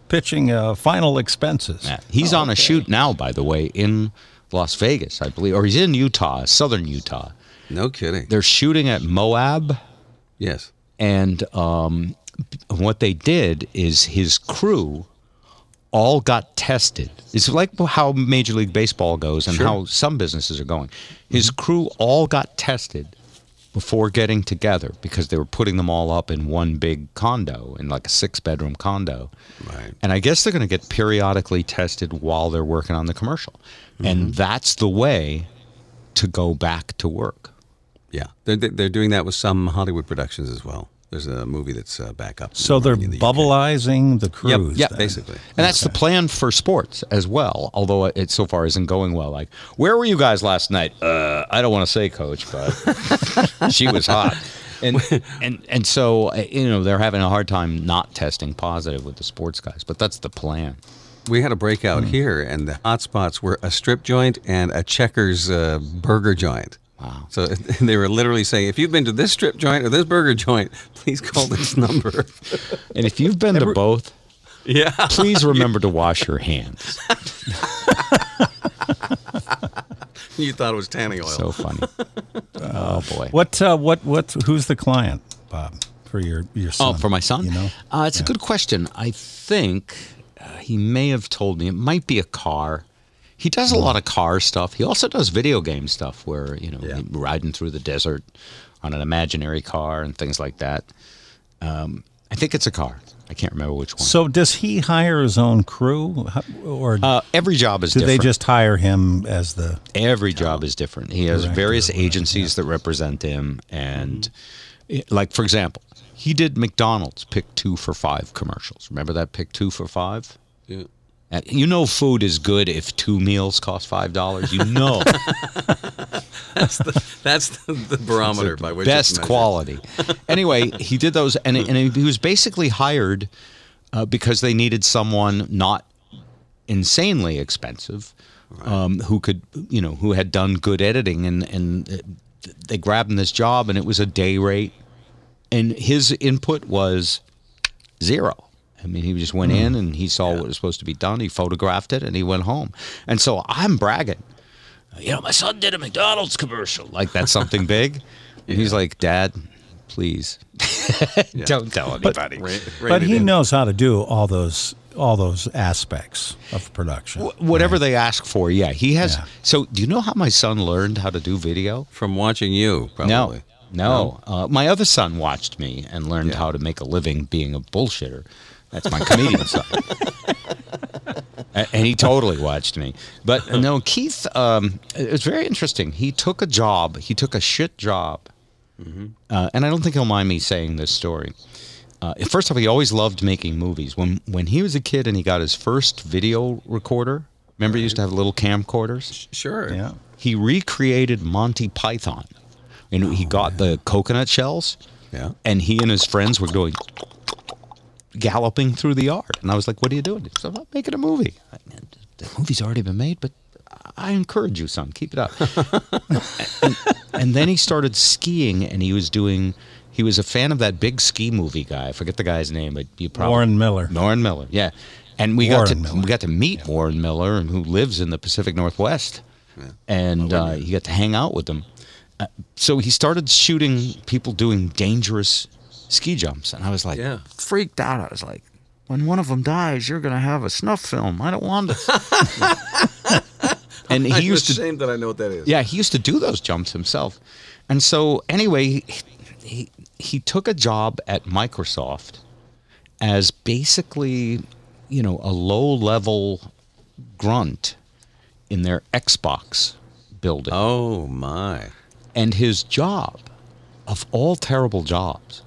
pitching final expenses. Yeah, he's on a shoot now, by the way, in Las Vegas, I believe. Or he's in Utah, southern Utah. No kidding. They're shooting at Moab. Yes. And... what they did is his crew all got tested. It's like how Major League Baseball goes and how some businesses are going. His crew all got tested before getting together because they were putting them all up in one big condo, in like a 6-bedroom condo. Right. And I guess they're going to get periodically tested while they're working on the commercial. Mm-hmm. And that's the way to go back to work. Yeah. They're doing that with some Hollywood productions as well. There's a movie that's back up. So they're bubbleizing the cruise. Yeah, basically. And that's the plan for sports as well, although it so far isn't going well. Like, where were you guys last night? I don't want to say, Coach, but she was hot. And so, you know, they're having a hard time not testing positive with the sports guys, but that's the plan. We had a breakout here, and the hot spots were a strip joint and a Checkers burger joint. Wow. So they were literally saying, if you've been to this strip joint or this burger joint, please call this number. And if you've been to both, please remember to wash your hands. You thought it was tanning oil. So funny. Oh, boy. Who's the client, Bob, for your son? Oh, for my son? You know? It's a good question. I think he may have told me. It might be a car. He does a lot of car stuff. He also does video game stuff where, you know, riding through the desert on an imaginary car and things like that. I think it's a car. I can't remember which one. So does he hire his own crew? Or every job is different. Do they just hire him as the... Every job is different. He has various agencies that represent him. And, like, for example, he did McDonald's Pick 2 for $5 commercials. Remember that Pick 2 for $5? Yeah. You know food is good if two meals cost $5. You know. that's the barometer by which it's measured. Best quality. Anyway, he did those, and he was basically hired because they needed someone not insanely expensive who could, you know, who had done good editing, and they grabbed him this job, and it was a day rate, and his input was zero. I mean, he just went in and he saw what was supposed to be done. He photographed it and he went home. And so I'm bragging. You know, my son did a McDonald's commercial. Like, that's something big. And he's like, Dad, please don't tell anybody. But he knows how to do all those aspects of production. Whatever they ask for, he has. Yeah. So do you know how my son learned how to do video? From watching you, probably. No. My other son watched me and learned how to make a living being a bullshitter. That's my comedian son. And he totally watched me. But no, Keith, it was very interesting. He took a job. He took a shit job. Mm-hmm. And I don't think he'll mind me saying this story. First off, he always loved making movies. When he was a kid and he got his first video recorder, remember he used to have little camcorders? Sure. Yeah. He recreated Monty Python. And he got the coconut shells. Yeah. And he and his friends were going... galloping through the yard. And I was like, what are you doing? So I'm making a movie. The movie's already been made, but I encourage you, son. Keep it up. and then he started skiing, and he was a fan of that big ski movie guy. I forget the guy's name, but you probably... Warren Miller, yeah. And we got to meet Warren Miller, who lives in the Pacific Northwest. Yeah. And you got to hang out with him. So he started shooting people doing dangerous ski jumps, and I was like freaked out. I was like, when one of them dies, you're gonna have a snuff film. I don't want this. And he used to... ashamed that I know what that is. Yeah, he used to do those jumps himself. And so anyway, he took a job at Microsoft as basically, you know, a low-level grunt in their Xbox building. Oh my! And his job, of all terrible jobs,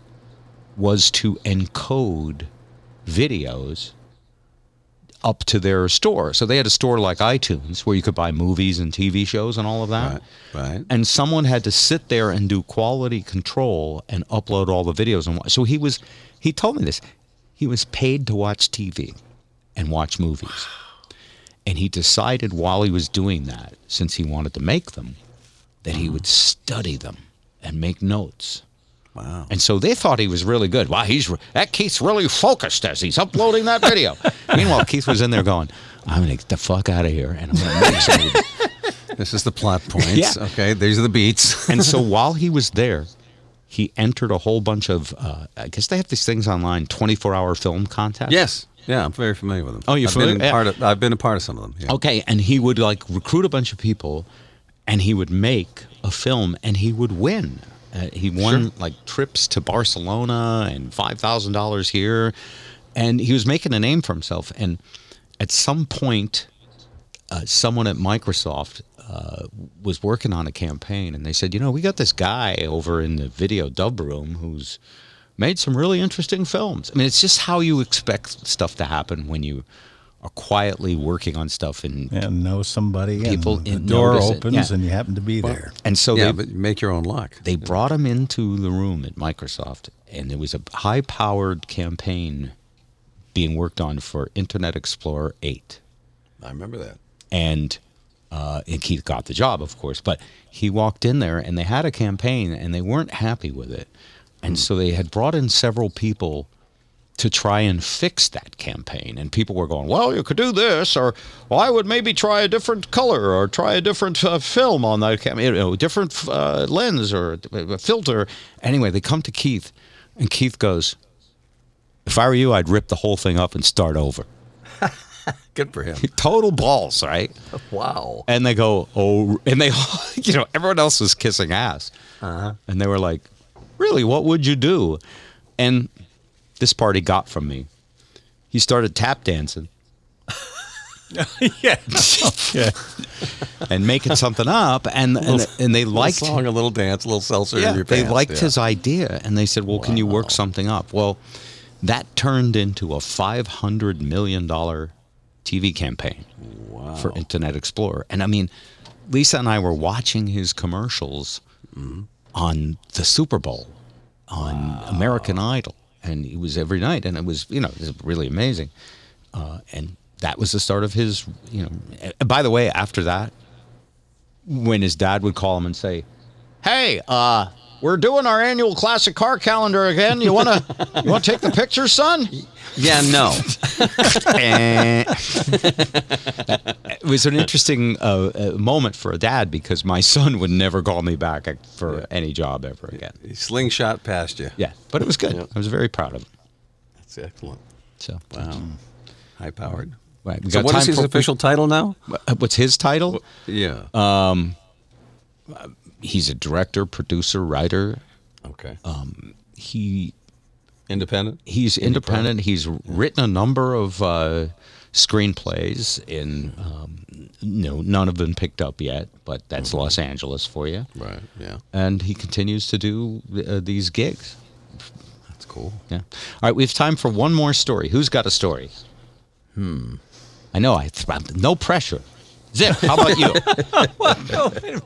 was to encode videos up to their store. So they had a store like iTunes where you could buy movies and TV shows and all of that. Right. And someone had to sit there and do quality control and upload all the videos. And so he told me this. He was paid to watch TV and watch movies. Wow. And he decided while he was doing that, since he wanted to make them, that he would study them and make notes. Wow. And so they thought he was really good. Wow, Keith's really focused as he's uploading that video. Meanwhile, Keith was in there going, I'm going to get the fuck out of here, and I'm going to make something. This is the plot points. Yeah. Okay, these are the beats. And so while he was there, he entered a whole bunch of, I guess they have these things online, 24-hour film contests. Yes. Yeah, I'm very familiar with them. Oh, you're familiar? I've been a part of some of them. Yeah. Okay, and he would like recruit a bunch of people, and he would make a film, and he would win. He won like trips to Barcelona and $5,000 here, and he was making a name for himself. And at some point, someone at Microsoft was working on a campaign, and they said, you know, we got this guy over in the video dub room who's made some really interesting films. I mean, it's just how you expect stuff to happen when you are quietly working on stuff and know somebody. People and the door opens and you happen to be there. And so but you make your own luck. They brought him into the room at Microsoft, and there was a high-powered campaign being worked on for Internet Explorer 8. I remember that. And he got the job, of course, but he walked in there and they had a campaign and they weren't happy with it. And so they had brought in several people to try and fix that campaign. And people were going, well, you could do this, or well, I would maybe try a different color or try a different film on that campaign, you know, different lens or filter. Anyway, they come to Keith and Keith goes, if I were you, I'd rip the whole thing up and start over. Good for him. Total balls, right? Wow. And they go, oh, and they, you know, everyone else was kissing ass. Uh-huh. And they were like, really, what would you do? And this part he got from me. He started tap dancing. And making something up. And they liked. A little song, a little dance, a little seltzer in your pants. They liked his idea. And they said, well, can you work something up? Well, that turned into a $500 million TV campaign for Internet Explorer. And I mean, Lisa and I were watching his commercials on the Super Bowl, on American Idol. And it was every night. And it was, you know, it was really amazing. And that was the start of his, you know. By the way, after that, when his dad would call him and say, hey, we're doing our annual classic car calendar again. You want to take the picture, son? Yeah, no. It was an interesting moment for a dad, because my son would never call me back for any job ever again. He slingshot past you. Yeah, but it was good. Yeah. I was very proud of him. That's excellent. So, wow. High-powered. Right. So what is his official title now? What's his title? Yeah. He's a director, producer, writer. Okay. He independent. He's independent. He's written a number of screenplays. In no, none have been picked up yet, but that's Los Angeles for you. Right. Yeah. And he continues to do these gigs. That's cool. Yeah. All right. We have time for one more story. Who's got a story? I know. No pressure. Zip. How about you? Well, wait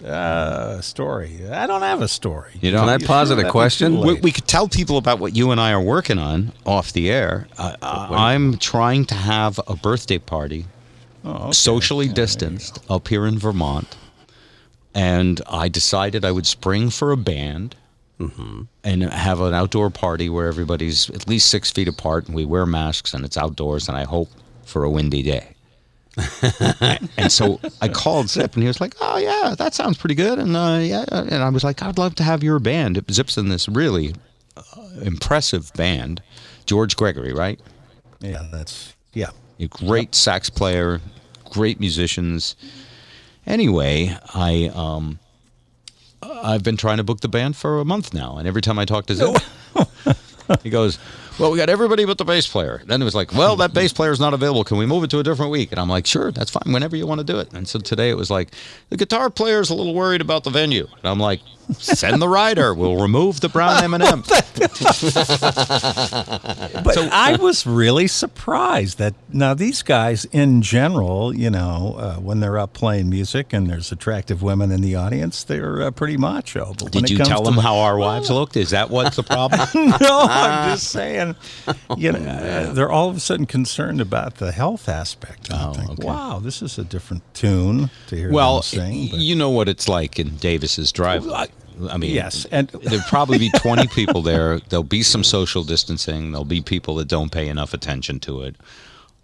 a minute. Story. I don't have a story. You know, can I posit a question? We could tell people about what you and I are working on off the air. I'm trying to have a birthday party, socially distanced, up here in Vermont. And I decided I would spring for a band and have an outdoor party where everybody's at least 6 feet apart and we wear masks and it's outdoors, and I hope for a windy day. And so I called Zip, and he was like, oh, yeah, that sounds pretty good. And and I was like, I'd love to have your band. Zip's in this really impressive band, George Gregory, right? Yeah, that's, yeah. A great sax player, great musicians. Anyway, I've been trying to book the band for a month now, and every time I talk to Zip, he goes, well, we got everybody but the bass player. Then it was like, well, that bass player is not available. Can we move it to a different week? And I'm like, sure, that's fine, whenever you want to do it. And so today it was like, the guitar player is a little worried about the venue. And I'm like, send the rider. We'll remove the brown M&M. But so, I was really surprised that, now these guys in general, you know, when they're up playing music and there's attractive women in the audience, they're pretty macho. But did you tell them how our wives looked? Is that what's the problem? No, I'm just saying, you know, they're all of a sudden concerned about the health aspect. And I think, wow, this is a different tune to hear them sing. Well, you know what it's like in Davis's driveway. I mean, yes, and there'll probably be 20 people there. There'll be some social distancing. There'll be people that don't pay enough attention to it.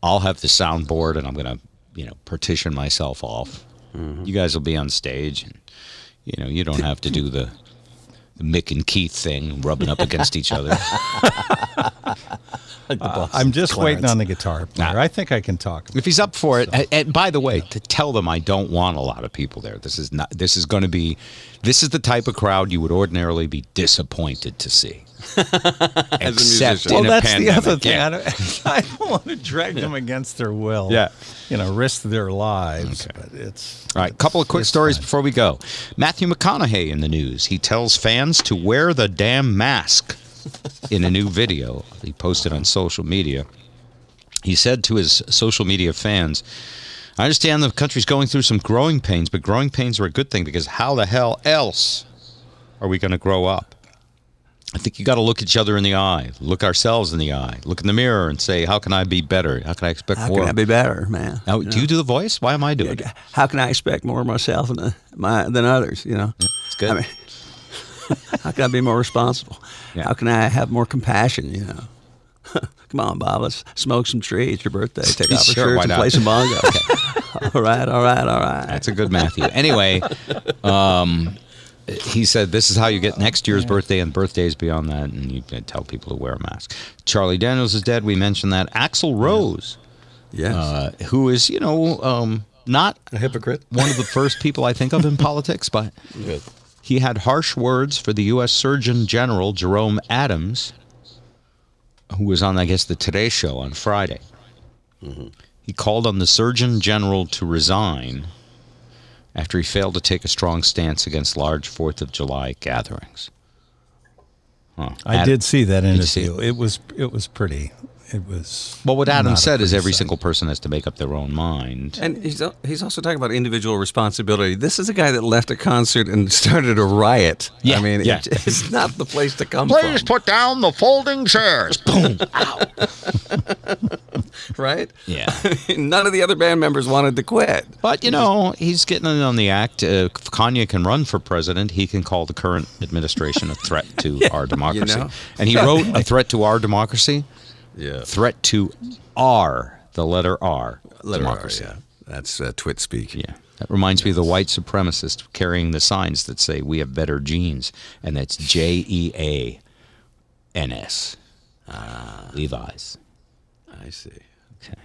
I'll have the soundboard, and I'm going to, you know, partition myself off. Mm-hmm. You guys will be on stage, and you know, you don't have to do the Mick and Keith thing, rubbing up against each other. I'm just waiting on the guitar player. I think I can talk about if he's up for it. And by the way, to tell them I don't want a lot of people there. This is the type of crowd you would ordinarily be disappointed to see. Except in a pandemic. The other thing. Yeah. I don't want to drag them against their will. Yeah, risk their lives. Okay. But it's all right. A couple of quick stories before we go. Matthew McConaughey in the news. He tells fans to wear the damn mask in a new video he posted on social media. He said to his social media fans, "I understand the country's going through some growing pains, but growing pains are a good thing because how the hell else are we going to grow up? I think you got to look each other in the eye, look ourselves in the eye, look in the mirror and say, how can I be better? How can I expect more? How can I be better, man? Now, do you do the voice? Why am I doing it? How can I expect more of myself than others, Yeah, it's good. I mean, how can I be more responsible? Yeah. How can I have more compassion, Come on, Bob, let's smoke some trees. It's your birthday. Take off our shirts and play some bongo. Okay. All right. That's a good Matthew. Anyway, he said, this is how you get next year's birthday and birthdays beyond that, and you can tell people to wear a mask. Charlie Daniels is dead. We mentioned that. Axl Rose, who is, not a hypocrite. One of the first people I think of in politics, but he had harsh words for the U.S. Surgeon General Jerome Adams, who was on, I guess, the Today Show on Friday. Mm-hmm. He called on the Surgeon General to resign after he failed to take a strong stance against large 4th of July gatherings. I did see that interview. It was pretty. It was. Well, what Adam said is every single person has to make up their own mind. And he's also talking about individual responsibility. This is a guy that left a concert and started a riot. Yeah, I mean, it's not the place to come from. Please put down the folding chairs. Boom. Ow. Right? Yeah. None of the other band members wanted to quit. But, he's getting in on the act. If Kanye can run for president, he can call the current administration a threat to our democracy. And he wrote a threat to our democracy. Yeah. Threat to R, the letter R, democracy. That's twit speak. Yeah. That reminds me of the white supremacist carrying the signs that say we have better genes, and that's JEANS. Levi's. I see. Okay.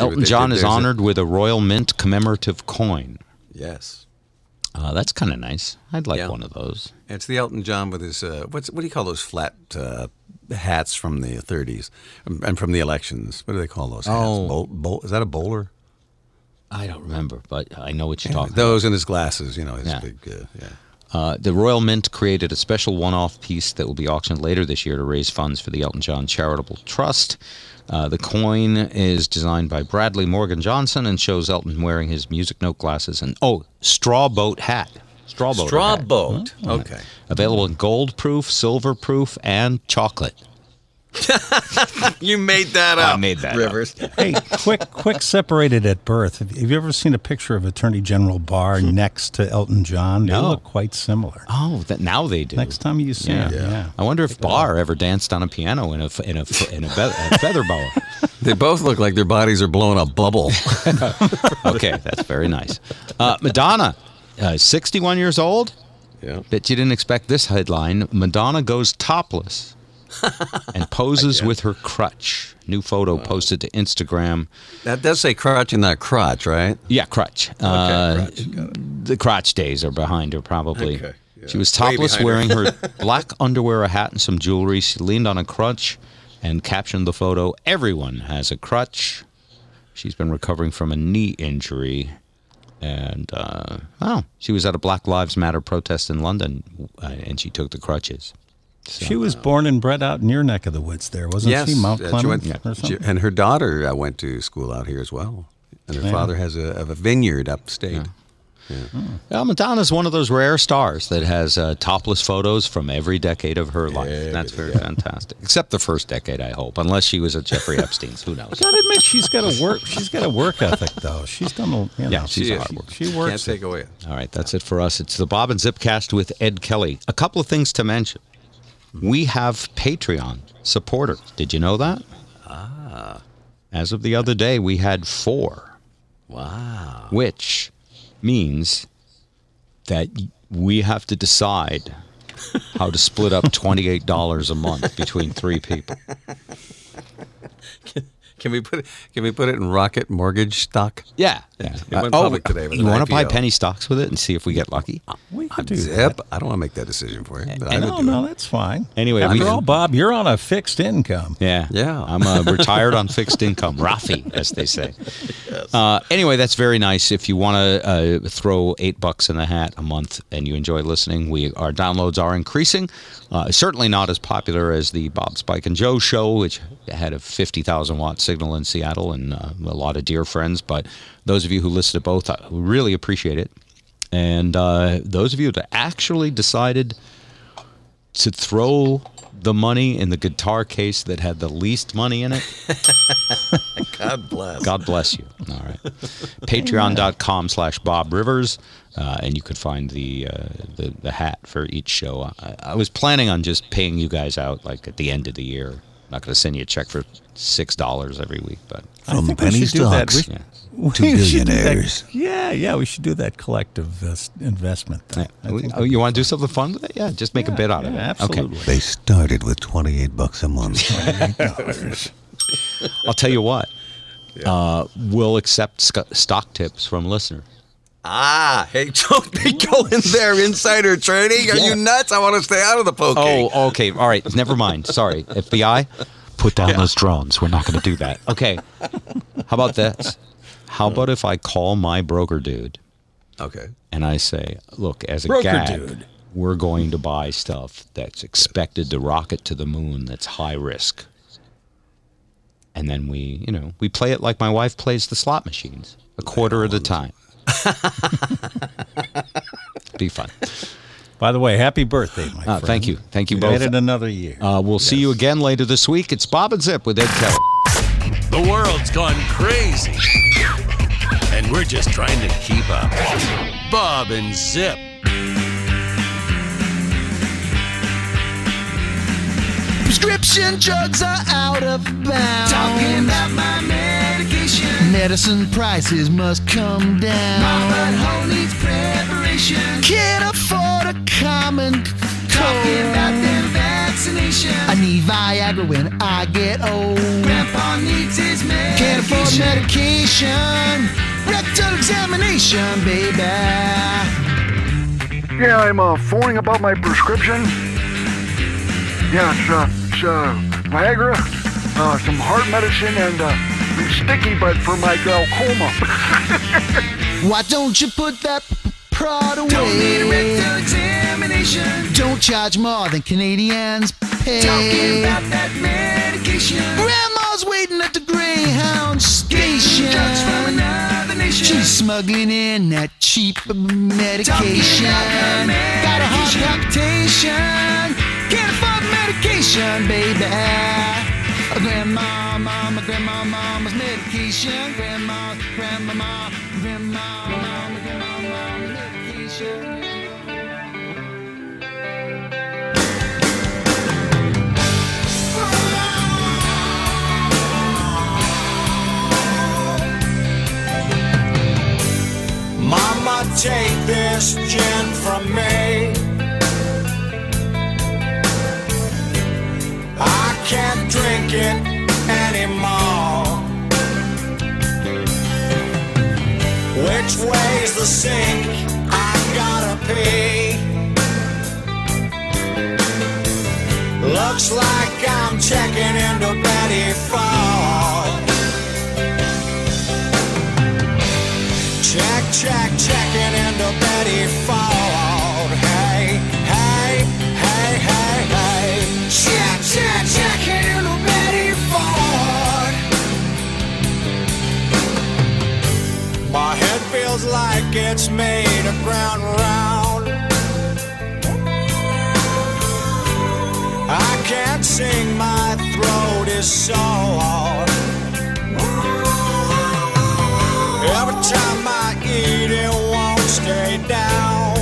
Elton John is honored with a Royal Mint commemorative coin. Yes. That's kind of nice. I'd like one of those. It's the Elton John with his, what do you call those flat hats from the 30s and from the elections? What do they call those hats? Is that a bowler? I don't remember, but I know what you're talking about. Those and his glasses, his big, the Royal Mint created a special one-off piece that will be auctioned later this year to raise funds for the Elton John Charitable Trust. The coin is designed by Bradley Morgan Johnson and shows Elton wearing his music note glasses and, straw boat hat. Straw boat. Huh? Okay. Available in gold proof, silver proof, and chocolate. You made that up. I made that Rivers. Up. Hey, quick separated at birth. Have you ever seen a picture of Attorney General Barr next to Elton John? No. They look quite similar. Oh, now they do. Next time you see him. Yeah. I wonder if Barr ever danced on a piano in a feather boa. They both look like their bodies are blowing a bubble. Okay, that's very nice. Madonna. 61 years old? Yeah. Bet you didn't expect this headline. Madonna goes topless and poses with her crutch. New photo posted to Instagram. That does say crutch and not crotch, right? Yeah, crutch. Okay, crotch. The crotch days are behind her, probably. Okay. Yeah. She was topless wearing her black underwear, a hat, and some jewelry. She leaned on a crutch and captioned the photo, "Everyone has a crutch." She's been recovering from a knee injury. And, she was at a Black Lives Matter protest in London, and she took the crutches. So, she was born and bred out in your neck of the woods there, wasn't she? Mount Clement or something? And her daughter went to school out here as well. And her father has a vineyard upstate. Yeah. Yeah. Well, Madonna's one of those rare stars that has topless photos from every decade of her life. And that's very fantastic. Except the first decade, I hope, unless she was at Jeffrey Epstein's. Who knows? I gotta admit, she's got a work ethic, though. She's done she's a hard worker. She works. Can't take away. All right, that's it for us. It's the Bob and Zipcast with Ed Kelly. A couple of things to mention. We have Patreon supporters. Did you know that? As of the other day, we had 4. Wow. Which means that we have to decide how to split up $28 a month between three people. Can we put it in Rocket Mortgage stock? Yeah. It went public today. You want to buy penny stocks with it and see if we get lucky? We could do that. I don't want to make that decision for you. No, that's fine. Anyway, after all, Bob, you're on a fixed income. Yeah. I'm retired on fixed income, Rafi, as they say. Yes. Anyway, that's very nice. If you want to throw $8 in the hat a month and you enjoy listening, our downloads are increasing. Certainly not as popular as the Bob, Spike, and Joe show, which had a 50,000-watt signal in Seattle and a lot of dear friends. But those of you who listen to both, I really appreciate it. And those of you that actually decided to throw the money in the guitar case that had the least money in it. God bless. God bless you. All right. Patreon.com/Bob Rivers. And you could find the hat for each show. I was planning on just paying you guys out like at the end of the year. I'm not going to send you a check for $6 every week, but from penny stocks to billionaires. Yeah, we should do that collective investment thing. Oh, you want to do something fun with it? Yeah, just make a bid out of it. Absolutely. Okay. They started with $28 a month. $28. I'll tell you what. We'll accept stock tips from listeners. Hey, don't be going there, insider trading. Are you nuts? I want to stay out of the poking. Oh, okay. All right. Never mind. Sorry. FBI, put down those drones. We're not going to do that. Okay. How about this? How about if I call my broker dude? Okay. And I say, look, as a gag, we're going to buy stuff that's expected to rocket to the moon that's high risk. And then we play it like my wife plays the slot machines, a quarter at a time. Be fun. By the way, happy birthday, my friend. Thank you both. Made it another year. We'll see you again later this week. It's Bob and Zip with Ed Kelly. The world's gone crazy, and we're just trying to keep up. Bob and Zip. Prescription drugs are out of bounds. Talking about my medication. Medicine prices must come down. My butthole needs preparation. Can't afford a common cold. Talking about their vaccination. I need Viagra when I get old. Grandpa needs his medication. Can't afford medication. Rectal examination, baby. Yeah, I'm phoning about my prescription. Yeah, it's Viagra, some heart medicine, and sticky butt for my glaucoma. Why don't you put that prod away? Don't need a rectal examination. Don't charge more than Canadians pay. Talking about that medication. Grandma's waiting at the Greyhound station. Getting drugs from another nation. She's smuggling in that cheap medication. Talking about that medication. Got a heart palpitation. Can't afford medication, baby. Grandma, mama, grandma, mama's medication. Grandma, grandma, mama, grandma, mama, grandma, mama's medication. Mama, take this gin from me. I can't drink it anymore. Which way's the sink? I gotta pee. Looks like I'm checking into Betty Ford. Checking into Betty Ford. Hey. Checking into Betty Ford. My head feels like it's made of ground round. I can't sing, my throat is sore. Every time I eat, it won't stay down.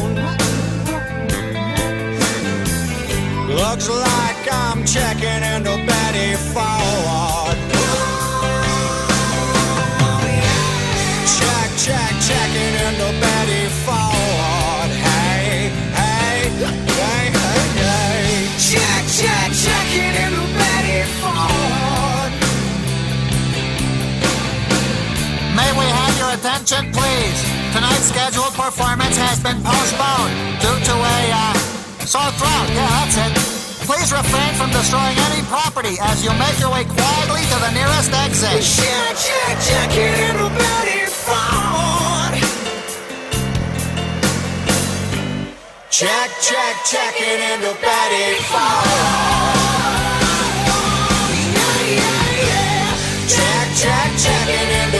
Looks like I'm checking into Betty Ford. Checking into Betty Ford. Hey. attention, please. Tonight's scheduled performance has been postponed due to a sore throat. Yeah, that's it. Please refrain from destroying any property as you make your way quietly to the nearest exit. Shout, shout, shout, can't nobody fall. Check, check, check it, and nobody fall. Check, check, check it, and